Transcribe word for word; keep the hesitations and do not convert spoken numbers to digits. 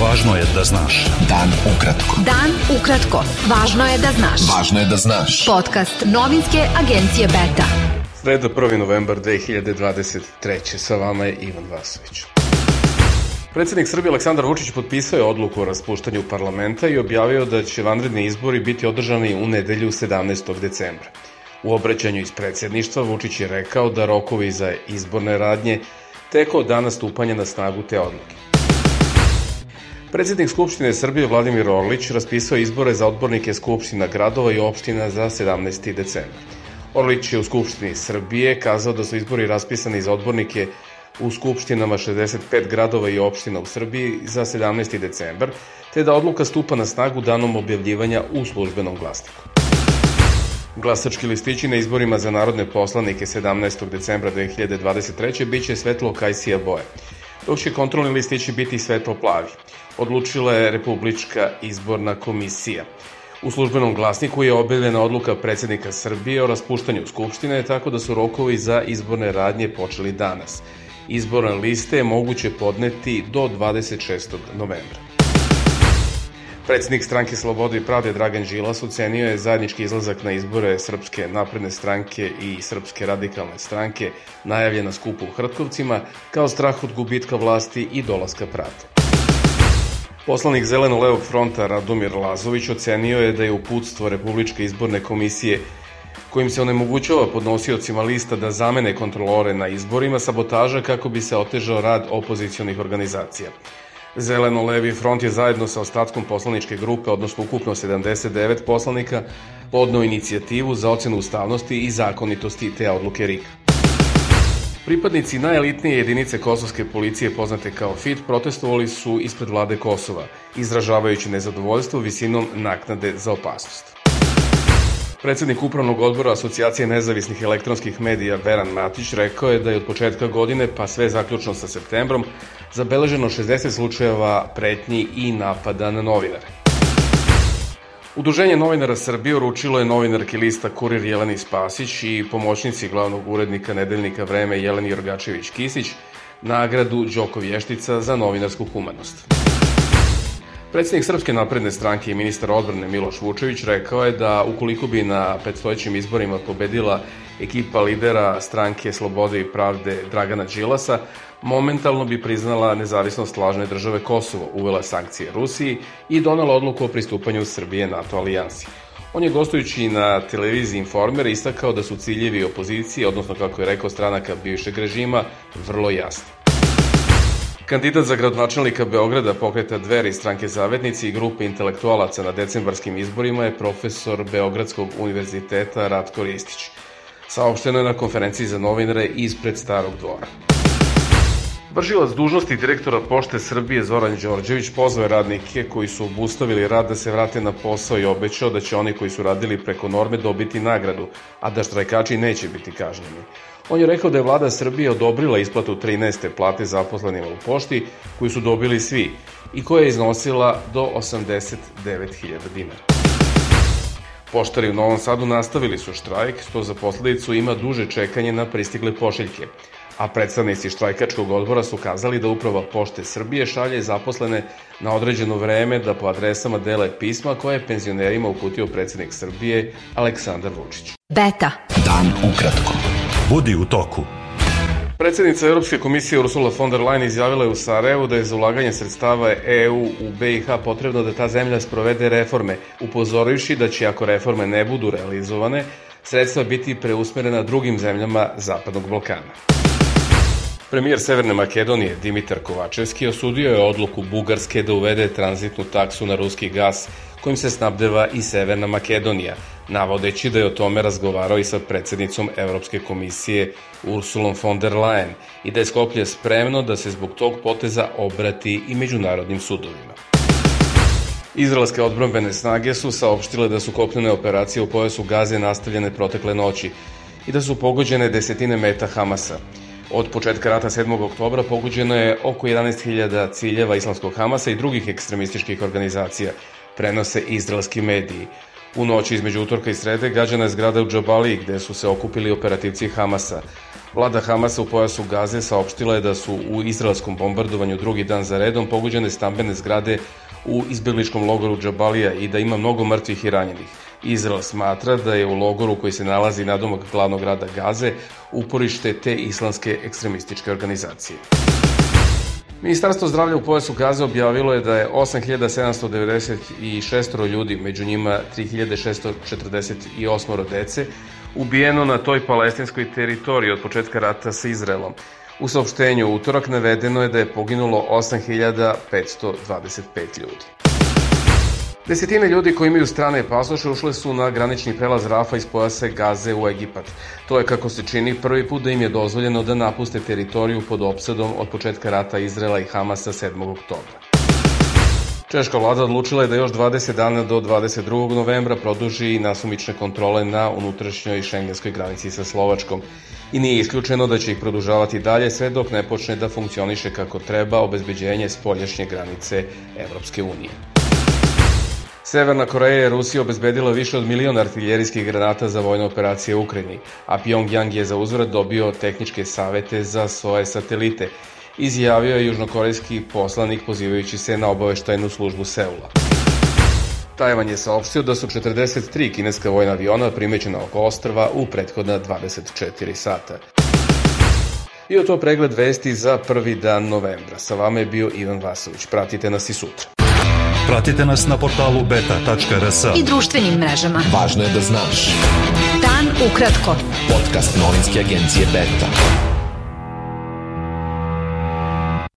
Važno je da znaš. Dan ukratko. Dan ukratko. Važno je da znaš. Važno je da znaš. Podcast novinske agencije Beta. Sreda prvi novembar dve hiljade dvadeset treće. Sa vama je Ivan Vasović. Predsednik Srbije Aleksandar Vučić potpisao je odluku o raspuštanju parlamenta i objavio da će vanredni izbori biti održani u nedelju sedamnaestog decembra. U obraćanju iz predsedništva Vučić je rekao da rokovi za izborne radnje teku od dana stupanja na snagu te odluke. Predsednik Skupštine Srbije Vladimir Orlić raspisao izbore za odbornike Skupština gradova i opština za sedamnaesti decembar. Orlić je u Skupštini Srbije kazao da su izbori raspisani za odbornike u skupštinama šezdeset pet gradova i opština u Srbiji za sedamnaesti decembar, te da odluka stupa na snagu danom objavljivanja u službenom glasniku. Glasački listići na izborima za narodne poslanike sedamnaestog decembra dve hiljade dvadeset treće. biće svetlo kajsija boje, dok će kontrolni listići biti svetlo plavi. Odlučila je Republička izborna komisija. U službenom glasniku je objavljena odluka predsednika Srbije o raspuštanju Skupštine, tako da su rokovi za izborne radnje počeli danas. Izborne liste je moguće podneti do dvadeset šestog novembra. Predsednik stranke Slobode i Pravde Dragan Đilas ocenio je zajednički izlazak na izbore Srpske napredne stranke i Srpske radikalne stranke, najavljen na skupu u Hrtkovcima, kao strah od gubitka vlasti i dolaska pravde. Poslanik Zeleno-levog fronta Radomir Lazović ocenio je da je uputstvo Republičke izborne komisije kojim se onemogućava podnosiocima lista da zamene kontrolore na izborima sabotaža kako bi se otežao rad opozicionih organizacija. Zeleno-levi front je zajedno sa ostatkom poslaničke grupe, odnosno ukupno sedamdeset devet poslanika, podneo inicijativu za ocenu ustavnosti i zakonitosti te odluke er i ka. Pripadnici najelitnije jedinice kosovske policije, poznate kao F I T, protestovali su ispred vlade Kosova, izražavajući nezadovoljstvo visinom naknade za opasnost. Predsednik Upravnog odbora Asocijacije nezavisnih elektronskih medija Veran Matić rekao je da je od početka godine, pa sve zaključno sa septembrom, zabeleženo šezdeset slučajeva pretnji i napada na novinare. Udruženje novinara Srbije uručilo je novinarki lista Kurir Jeleni Spasić i pomoćnici glavnog urednika nedeljnika Vreme Jeleni Rogačević Kisić nagradu Đoko Vještica za novinarsku humanost. Predsednik Srpske napredne stranke i ministar odbrane Miloš Vučević rekao je da ukoliko bi na predstojećim izborima pobedila ekipa lidera stranke Slobode i Pravde Dragana Đilasa, momentalno bi priznala nezavisnost lažne države Kosovo, uvela sankcije Rusiji i donela odluku o pristupanju Srbije NATO alijansi. On je gostujući na televiziji Informer istakao da su ciljevi opozicije, odnosno kako je rekao stranaka bivšeg režima, vrlo jasni. Kandidat za gradonačelnika Beograda pokreta Dveri, stranke Zavetnici i grupe intelektualaca na decembarskim izborima je profesor Beogradskog univerziteta Ratko Ristić. Saopšteno je na konferenciji za novinare ispred Starog dvora. Vršilac dužnosti direktora Pošte Srbije Zoran Đorđević pozvao je radnike koji su obustavili rad da se vrate na posao i obećao da će oni koji su radili preko norme dobiti nagradu, a da štrajkači neće biti kažnjeni. On je rekao da je vlada Srbije odobrila isplatu trinaeste plate zaposlenima u pošti koju su dobili svi i koja je iznosila do osamdeset devet hiljada dinara. Poštari u Novom Sadu nastavili su štrajk, što za posledicu ima duže čekanje na pristigle pošiljke, a predstavnici štrajkačkog odbora su kazali da uprava Pošte Srbije šalje zaposlene na određeno vreme da po adresama dele pisma koje je penzionerima uputio predsednik Srbije Aleksandar Vučić. Beta. Dan ukratko. Budi u toku. Predsednica Evropske komisije Ursula von der Leyen izjavila je u Sarajevu da je za ulaganje sredstava e u u be i ha potrebno da ta zemlja sprovede reforme, upozorivši da će, ako reforme ne budu realizovane, sredstva biti preusmerena drugim zemljama Zapadnog Balkana. Premijer Severne Makedonije Dimitar Kovačevski osudio je odluku Bugarske da uvede tranzitnu taksu na ruski gas kojim se snabdeva i Severna Makedonija, navodeći da je o tome razgovarao i sa predsednicom Evropske komisije Ursulom von der Leyen i da je Skoplje spremno da se zbog tog poteza obrati i međunarodnim sudovima. Izraelske odbrambene snage su saopštile da su kopnene operacije u pojasu Gaze nastavljene protekle noći i da su pogođene desetine meta Hamasa. Od početka rata sedmog oktobra pogođeno je oko jedanaest hiljada ciljeva islamskog Hamasa i drugih ekstremističkih organizacija, prenose izraelski mediji. U noći između utorka i srede gađana je zgrada u Džabaliji gde su se okupili operativci Hamasa. Vlada Hamasa u pojasu Gaze saopštila je da su u izraelskom bombardovanju drugi dan za redom pogođene stambene zgrade u izbegličkom logoru Džabalija i da ima mnogo mrtvih i ranjenih. Izrael smatra da je u logoru koji se nalazi nadomak glavnog grada Gaze uporište te islamske ekstremističke organizacije. Ministarstvo zdravlja u pojasu Gaze objavilo je da je osam hiljada sedamsto devedeset šest ljudi, među njima tri hiljade šesto četrdeset osam dece, ubijeno na toj palestinskoj teritoriji od početka rata sa Izraelom. U saopštenju u utorak navedeno je da je poginulo osam hiljada petsto dvadeset pet ljudi. Desetine ljudi koji imaju strane pasoše ušle su na granični prelaz Rafa iz pojasa Gaze u Egipat. To je, kako se čini, prvi put da im je dozvoljeno da napuste teritoriju pod opsadom od početka rata Izraela i Hamasa sedmog oktobra. Češka vlada odlučila je da još dvadeset dana do dvadeset drugog novembra produži nasumične kontrole na unutrašnjoj šengenskoj granici sa Slovačkom i nije isključeno da će ih produžavati dalje sve dok ne počne da funkcioniše kako treba obezbeđenje spoljašnje granice Evropske unije. Severna Koreja je Rusiji obezbedila više od milion artiljerijskih granata za vojne operacije u Ukrajini, a Pyongyang je za uzvrat dobio tehničke savete za svoje satelite, izjavio je južnokorejski poslanik pozivajući se na obaveštajnu službu Seula. Tajvan je saopštio da su četrdeset tri kineska vojna aviona primećena oko ostrva u prethodna dvadeset četiri sata. Bio to pregled vesti za prvi dan novembra. Sa vama je bio Ivan Vasović. Pratite nas i sutra. Pratite nas na portalu beta tačka er es i društvenim mrežama. Važno je da znaš. Dan ukratko. Podcast novinske agencije Beta.